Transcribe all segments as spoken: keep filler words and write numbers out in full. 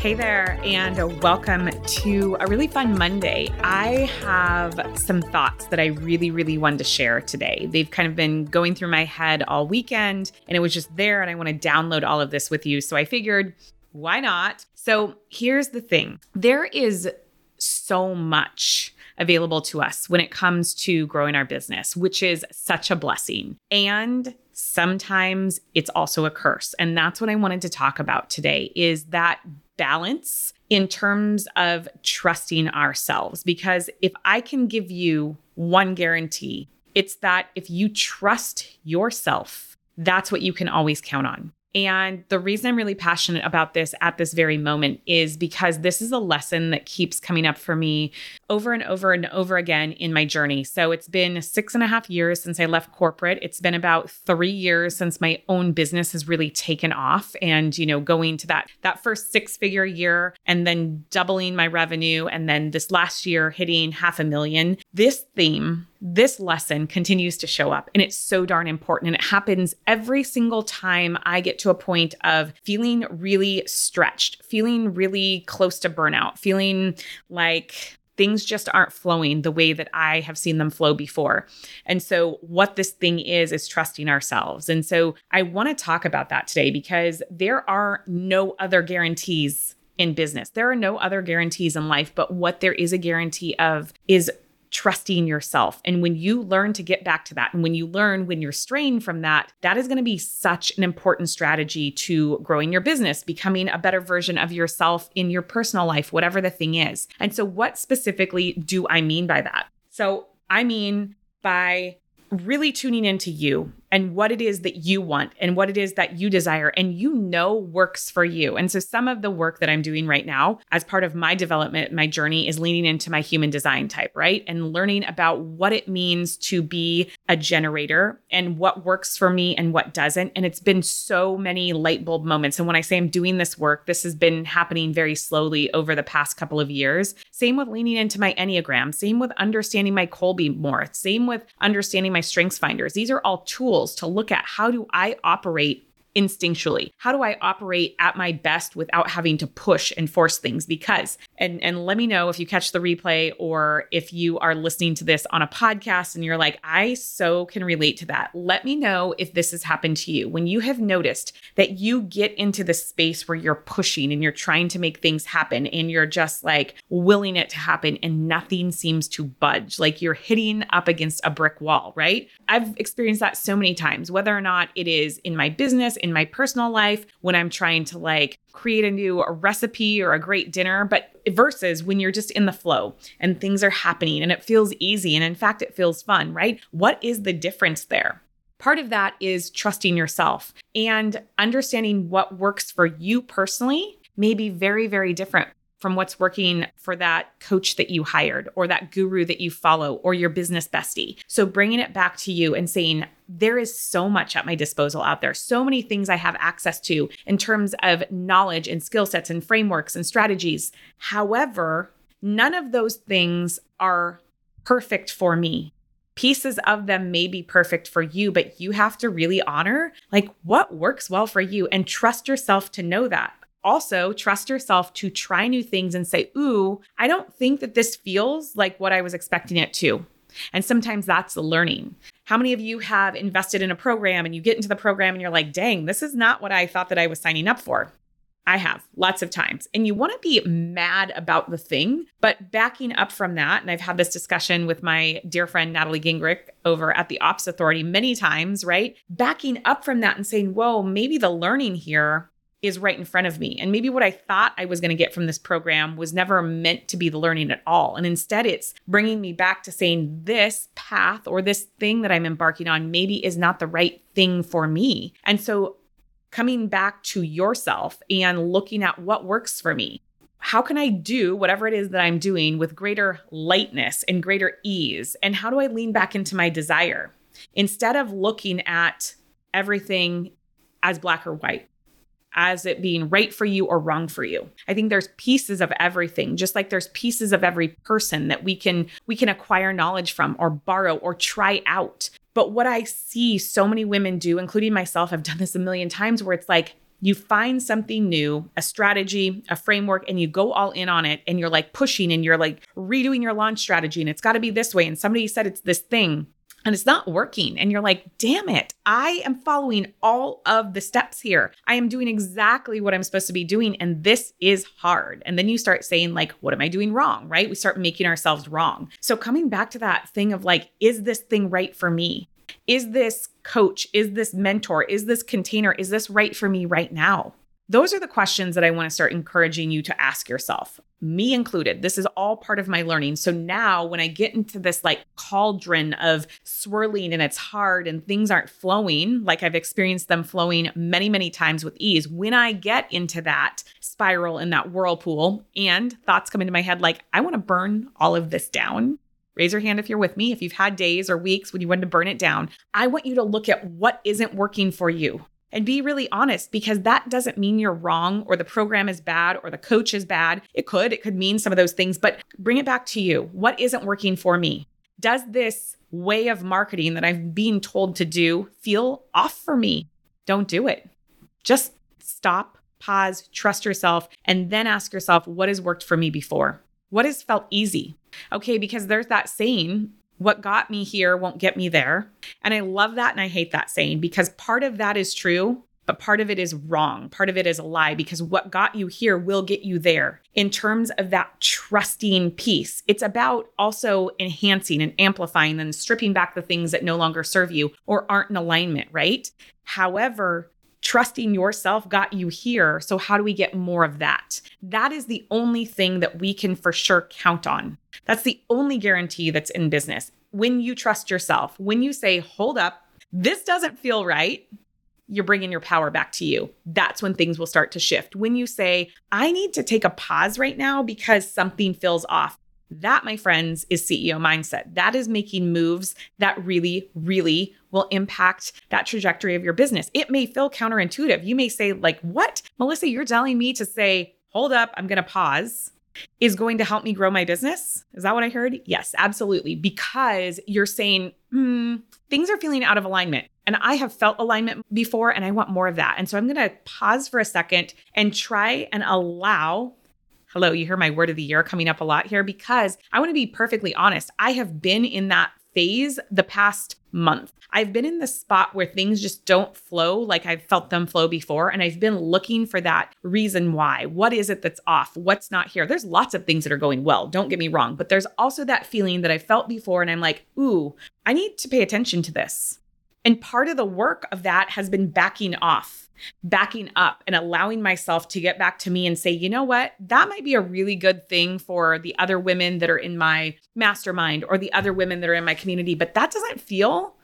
Hey there, and welcome to a really fun Monday. I have some thoughts that I really, really wanted to share today. They've kind of been going through my head all weekend, and it was just there, and I want to download all of this with you. So I figured, why not? So here's the thing. There is so much available to us when it comes to growing our business, which is such a blessing. And sometimes it's also a curse. And that's what I wanted to talk about today, is that balance in terms of trusting ourselves. Because if I can give you one guarantee, it's that if you trust yourself, that's what you can always count on. And the reason I'm really passionate about this at this very moment is because this is a lesson that keeps coming up for me over and over and over again in my journey. So it's been six and a half years since I left corporate. It's been about three years since my own business has really taken off, and, you know, going to that, that first six figure year and then doubling my revenue. And then this last year hitting half a million. This theme, this lesson continues to show up, and it's so darn important. And it happens every single time I get to a point of feeling really stretched, feeling really close to burnout, feeling like things just aren't flowing the way that I have seen them flow before. And so what this thing is, is trusting ourselves. And so I want to talk about that today, because there are no other guarantees in business. There are no other guarantees in life, but what there is a guarantee of is trusting yourself. And when you learn to get back to that, and when you learn when you're strained from that, that is going to be such an important strategy to growing your business, becoming a better version of yourself in your personal life, whatever the thing is. And so what specifically do I mean by that? So I mean by really tuning into you and what it is that you want and what it is that you desire and you know works for you. And so some of the work that I'm doing right now as part of my development, my journey, is leaning into my human design type, right? And learning about what it means to be a generator and what works for me and what doesn't. And it's been so many light bulb moments. And when I say I'm doing this work, this has been happening very slowly over the past couple of years. Same with leaning into my Enneagram, same with understanding my Colby more, same with understanding my StrengthsFinders. These are all tools to look at, how do I operate instinctually? How do I operate at my best without having to push and force things? Because, and, and let me know if you catch the replay or if you are listening to this on a podcast and you're like, I so can relate to that. Let me know if this has happened to you. When you have noticed that you get into the space where you're pushing and you're trying to make things happen and you're just like willing it to happen and nothing seems to budge, like you're hitting up against a brick wall, right? I've experienced that so many times, whether or not it is in my business, in my personal life, when I'm trying to like create a new a recipe or a great dinner, but versus when you're just in the flow and things are happening and it feels easy. And in fact, it feels fun, right? What is the difference there? Part of that is trusting yourself, and understanding what works for you personally may be very, very different from what's working for that coach that you hired or that guru that you follow or your business bestie. So bringing it back to you and saying, there is so much at my disposal out there, so many things I have access to in terms of knowledge and skill sets and frameworks and strategies. However, none of those things are perfect for me. Pieces of them may be perfect for you, but you have to really honor like what works well for you and trust yourself to know that. Also, trust yourself to try new things and say, ooh, I don't think that this feels like what I was expecting it to. And sometimes that's the learning. How many of you have invested in a program and you get into the program and you're like, dang, this is not what I thought that I was signing up for? I have lots of times. And you want to be mad about the thing, but backing up from that, and I've had this discussion with my dear friend, Natalie Gingrich over at the Ops Authority many times, right? Backing up from that and saying, whoa, maybe the learning here is right in front of me. And maybe what I thought I was going to get from this program was never meant to be the learning at all. And instead, it's bringing me back to saying this path or this thing that I'm embarking on maybe is not the right thing for me. And so coming back to yourself and looking at what works for me. How can I do whatever it is that I'm doing with greater lightness and greater ease? And how do I lean back into my desire instead of looking at everything as black or white, as it being right for you or wrong for you? I think there's pieces of everything, just like there's pieces of every person that we can we can acquire knowledge from or borrow or try out. But what I see so many women do, including myself, I've done this a million times, where it's like you find something new, a strategy, a framework, and you go all in on it and you're like pushing and you're like redoing your launch strategy and it's got to be this way and somebody said it's this thing. And it's not working. And you're like, damn it, I am following all of the steps here. I am doing exactly what I'm supposed to be doing. And this is hard. And then you start saying like, what am I doing wrong? Right? We start making ourselves wrong. So coming back to that thing of like, is this thing right for me? Is this coach? Is this mentor? Is this container? Is this right for me right now? Those are the questions that I want to start encouraging you to ask yourself, me included. This is all part of my learning. So now when I get into this like cauldron of swirling and it's hard and things aren't flowing, like I've experienced them flowing many, many times with ease, when I get into that spiral and that whirlpool and thoughts come into my head like, I want to burn all of this down. Raise your hand if you're with me. If you've had days or weeks when you wanted to burn it down, I want you to look at what isn't working for you. And be really honest, because that doesn't mean you're wrong or the program is bad or the coach is bad. It could, it could mean some of those things, but bring it back to you. What isn't working for me? Does this way of marketing that I've been told to do feel off for me? Don't do it. Just stop, pause, trust yourself, and then ask yourself, what has worked for me before? What has felt easy? Okay, because there's that saying, what got me here won't get me there. And I love that and I hate that saying, because part of that is true, but part of it is wrong. Part of it is a lie, because what got you here will get you there. In terms of that trusting piece, it's about also enhancing and amplifying and stripping back the things that no longer serve you or aren't in alignment, right? However, trusting yourself got you here. So how do we get more of that? That is the only thing that we can for sure count on. That's the only guarantee that's in business. When you trust yourself, when you say, hold up, this doesn't feel right, you're bringing your power back to you. That's when things will start to shift. When you say, I need to take a pause right now because something feels off. That, my friends, is C E O mindset. That is making moves that really, really will impact that trajectory of your business. It may feel counterintuitive. You may say like, what? Melissa, you're telling me to say, hold up, I'm going to pause is going to help me grow my business? Is that what I heard? Yes, absolutely. Because you're saying, hmm, things are feeling out of alignment. And I have felt alignment before and I want more of that. And so I'm going to pause for a second and try and allow Hello, you hear my word of the year coming up a lot here, because I want to be perfectly honest. I have been in that phase the past month. I've been in the spot where things just don't flow like I've felt them flow before. And I've been looking for that reason why. What is it that's off? What's not here? There's lots of things that are going well, don't get me wrong. But there's also that feeling that I felt before. And I'm like, ooh, I need to pay attention to this. And part of the work of that has been backing off. Backing up and allowing myself to get back to me and say, you know what, that might be a really good thing for the other women that are in my mastermind or the other women that are in my community, but that doesn't feel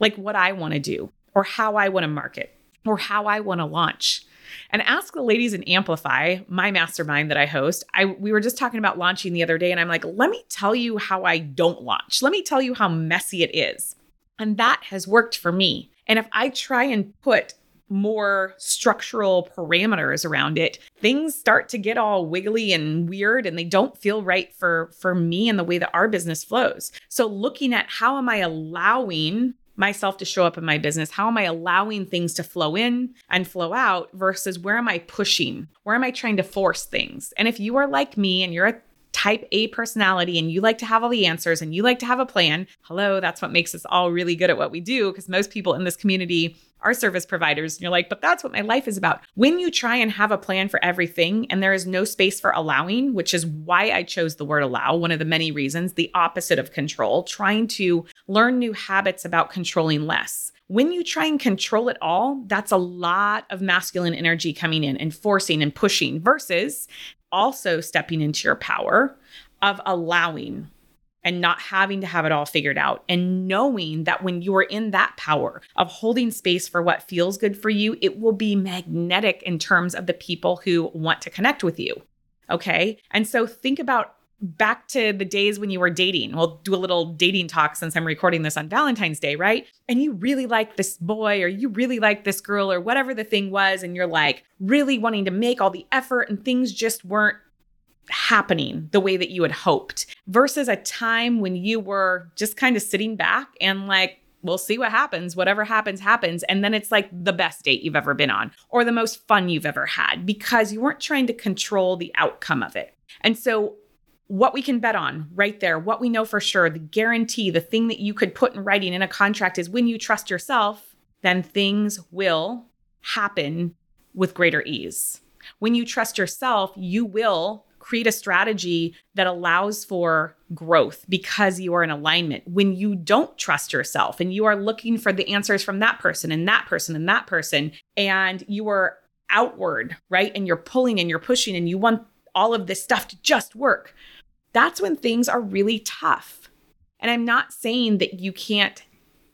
like what I want to do or how I want to market or how I want to launch. And ask the ladies in Amplify, my mastermind that I host. I we were just talking about launching the other day and I'm like, let me tell you how I don't launch. Let me tell you how messy it is. And that has worked for me. And if I try and put more structural parameters around it, things start to get all wiggly and weird and they don't feel right for, for me and the way that our business flows. So looking at how am I allowing myself to show up in my business? How am I allowing things to flow in and flow out versus where am I pushing? Where am I trying to force things? And if you are like me and you're a type A personality and you like to have all the answers and you like to have a plan, hello, that's what makes us all really good at what we do, because most people in this community are service providers. And you're like, but that's what my life is about. When you try and have a plan for everything and there is no space for allowing, which is why I chose the word allow, one of the many reasons, the opposite of control, trying to learn new habits about controlling less. When you try and control it all, that's a lot of masculine energy coming in and forcing and pushing versus also stepping into your power of allowing and not having to have it all figured out and knowing that when you are in that power of holding space for what feels good for you, it will be magnetic in terms of the people who want to connect with you. Okay. And so think about back to the days when you were dating. We'll do a little dating talk since I'm recording this on Valentine's Day, right? And you really like this boy or you really like this girl or whatever the thing was. And you're like really wanting to make all the effort and things just weren't happening the way that you had hoped versus a time when you were just kind of sitting back and like, we'll see what happens. Whatever happens, happens. And then it's like the best date you've ever been on or the most fun you've ever had because you weren't trying to control the outcome of it. And so what we can bet on right there, what we know for sure, the guarantee, the thing that you could put in writing in a contract is when you trust yourself, then things will happen with greater ease. When you trust yourself, you will create a strategy that allows for growth because you are in alignment. When you don't trust yourself and you are looking for the answers from that person and that person and that person, and you are outward, right? And you're pulling and you're pushing and you want all of this stuff to just work. That's when things are really tough. And I'm not saying that you can't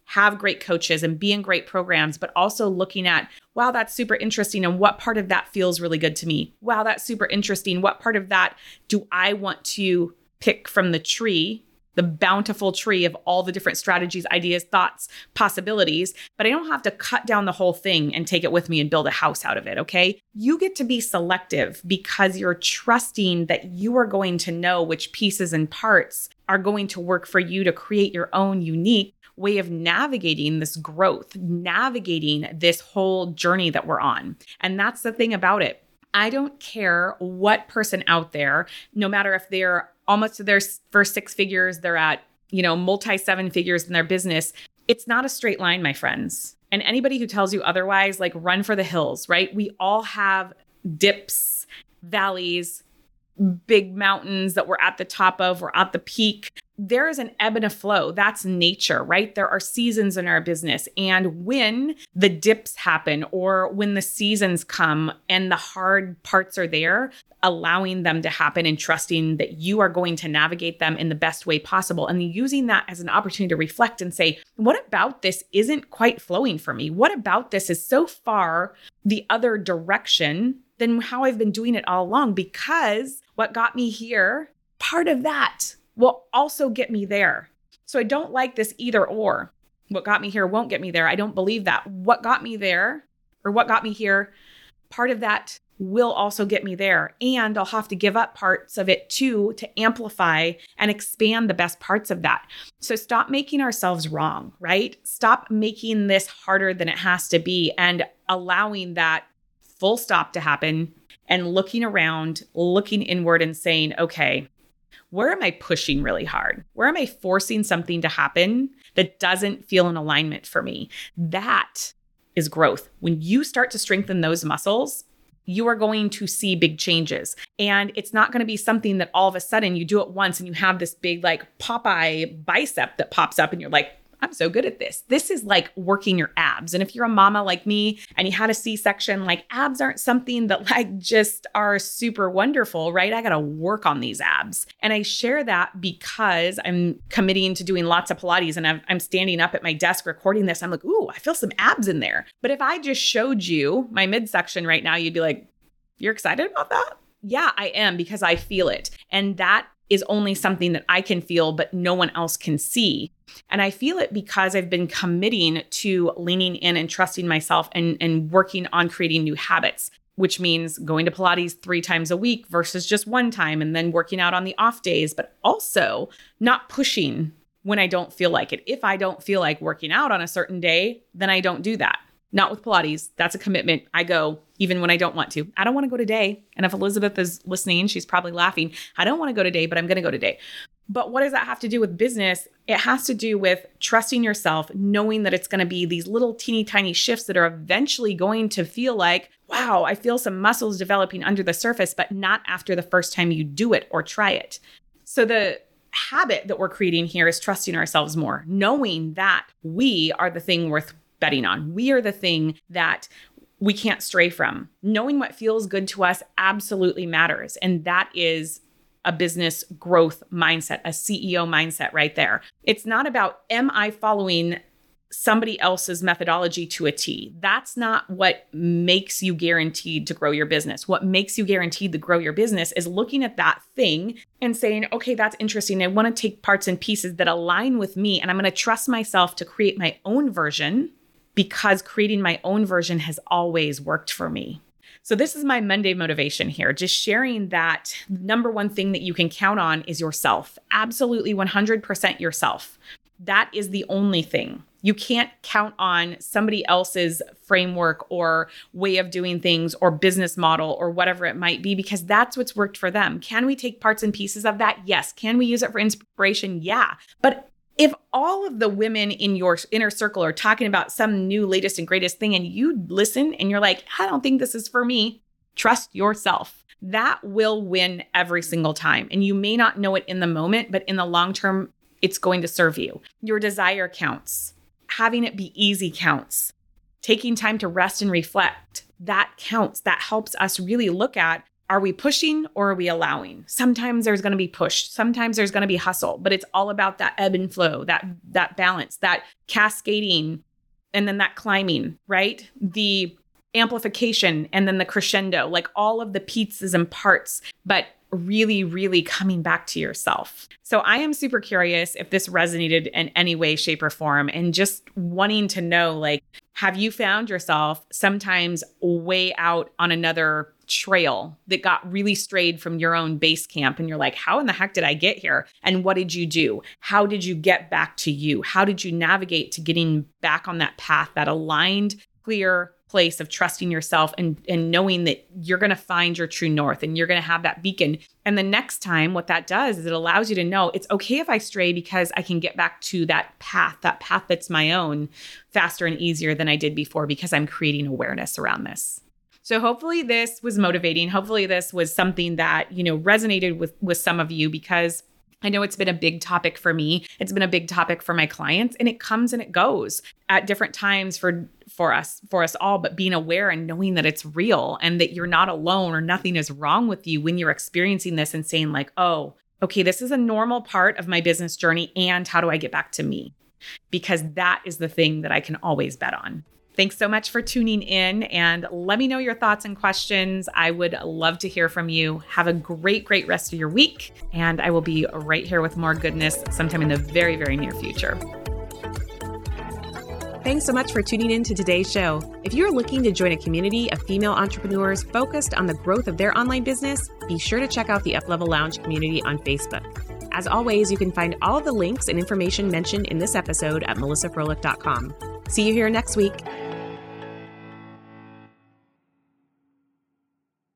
have great coaches and be in great programs, but also looking at, wow, that's super interesting. And what part of that feels really good to me? Wow, that's super interesting. What part of that do I want to pick from the tree, the bountiful tree of all the different strategies, ideas, thoughts, possibilities, but I don't have to cut down the whole thing and take it with me and build a house out of it, okay? You get to be selective because you're trusting that you are going to know which pieces and parts are going to work for you to create your own unique way of navigating this growth, navigating this whole journey that we're on. And that's the thing about it. I don't care what person out there, no matter if they're almost to their first six figures, they're at, you know, multi seven figures in their business. It's not a straight line, my friends. And anybody who tells you otherwise, like, run for the hills, right? We all have dips, valleys, big mountains that we're at the top of, we're at the peak. There is an ebb and a flow. That's nature, right? There are seasons in our business. And when the dips happen or when the seasons come and the hard parts are there, allowing them to happen and trusting that you are going to navigate them in the best way possible. And using that as an opportunity to reflect and say, what about this isn't quite flowing for me? What about this is so far the other direction than how I've been doing it all along? Because what got me here, part of that will also get me there. So I don't like this either or. What got me here won't get me there. I don't believe that. What got me there or what got me here, part of that will also get me there. And I'll have to give up parts of it too to amplify and expand the best parts of that. So stop making ourselves wrong, right? Stop making this harder than it has to be and allowing that full stop to happen and looking around, looking inward and saying, okay, where am I pushing really hard? Where am I forcing something to happen that doesn't feel in alignment for me? That is growth. When you start to strengthen those muscles, you are going to see big changes. And it's not going to be something that all of a sudden you do it once and you have this big like Popeye bicep that pops up and you're like, I'm so good at this. This is like working your abs. And if you're a mama like me and you had a C-section, like abs aren't something that like just are super wonderful, right? I got to work on these abs. And I share that because I'm committing to doing lots of Pilates and I'm, I'm standing up at my desk recording this. I'm like, ooh, I feel some abs in there. But if I just showed you my midsection right now, you'd be like, you're excited about that? Yeah, I am because I feel it. And that is only something that I can feel, but no one else can see. And I feel it because I've been committing to leaning in and trusting myself and, and working on creating new habits, which means going to Pilates three times a week versus just one time and then working out on the off days, but also not pushing when I don't feel like it. If I don't feel like working out on a certain day, then I don't do that. Not with Pilates. That's a commitment. I go even when I don't want to. I don't want to go today. And if Elizabeth is listening, she's probably laughing. I don't want to go today, but I'm going to go today. But what does that have to do with business? It has to do with trusting yourself, knowing that it's going to be these little teeny tiny shifts that are eventually going to feel like, wow, I feel some muscles developing under the surface, but not after the first time you do it or try it. So the habit that we're creating here is trusting ourselves more, knowing that we are the thing worth betting on. We are the thing that we can't stray from. Knowing what feels good to us absolutely matters. And that is a business growth mindset, a C E O mindset right there. It's not about, am I following somebody else's methodology to a T? That's not what makes you guaranteed to grow your business. What makes you guaranteed to grow your business is looking at that thing and saying, okay, that's interesting. I want to take parts and pieces that align with me, and I'm going to trust myself to create my own version, because creating my own version has always worked for me. So this is my Monday motivation here, just sharing that number one thing that you can count on is yourself. Absolutely one hundred percent yourself. That is the only thing. You can't count on somebody else's framework or way of doing things or business model or whatever it might be, because that's what's worked for them. Can we take parts and pieces of that? Yes. Can we use it for inspiration? Yeah. But if all of the women in your inner circle are talking about some new latest and greatest thing and you listen and you're like, I don't think this is for me, trust yourself. That will win every single time. And you may not know it in the moment, but in the long term, it's going to serve you. Your desire counts. Having it be easy counts. Taking time to rest and reflect, that counts. That helps us really look at, are we pushing or are we allowing? Sometimes there's going to be pushed. Sometimes there's going to be hustle, but it's all about that ebb and flow, that that balance, that cascading, and then that climbing, right? The amplification and then the crescendo, like all of the pizzas and parts, but really, really coming back to yourself. So I am super curious if this resonated in any way, shape, or form, and just wanting to know, like, have you found yourself sometimes way out on another trail that got really strayed from your own base camp, and you're like, how in the heck did I get here? And what did you do? How did you get back to you? How did you navigate to getting back on that path, that aligned, clear place of trusting yourself and, and knowing that you're going to find your true north and you're going to have that beacon? And the next time, what that does is it allows you to know it's okay if I stray, because I can get back to that path, that path that's my own, faster and easier than I did before, because I'm creating awareness around this. So hopefully this was motivating. Hopefully this was something that, you know, resonated with, with some of you, because I know it's been a big topic for me. It's been a big topic for my clients, and it comes and it goes at different times for, for us, for us all, but being aware and knowing that it's real and that you're not alone or nothing is wrong with you when you're experiencing this, and saying like, oh, okay, this is a normal part of my business journey. And how do I get back to me? Because that is the thing that I can always bet on. Thanks so much for tuning in, and let me know your thoughts and questions. I would love to hear from you. Have a great, great rest of your week, and I will be right here with more goodness sometime in the very, very near future. Thanks so much for tuning in to today's show. If you're looking to join a community of female entrepreneurs focused on the growth of their online business, be sure to check out the UpLevel Lounge community on Facebook. As always, you can find all of the links and information mentioned in this episode at melissa froelich dot com. See you here next week.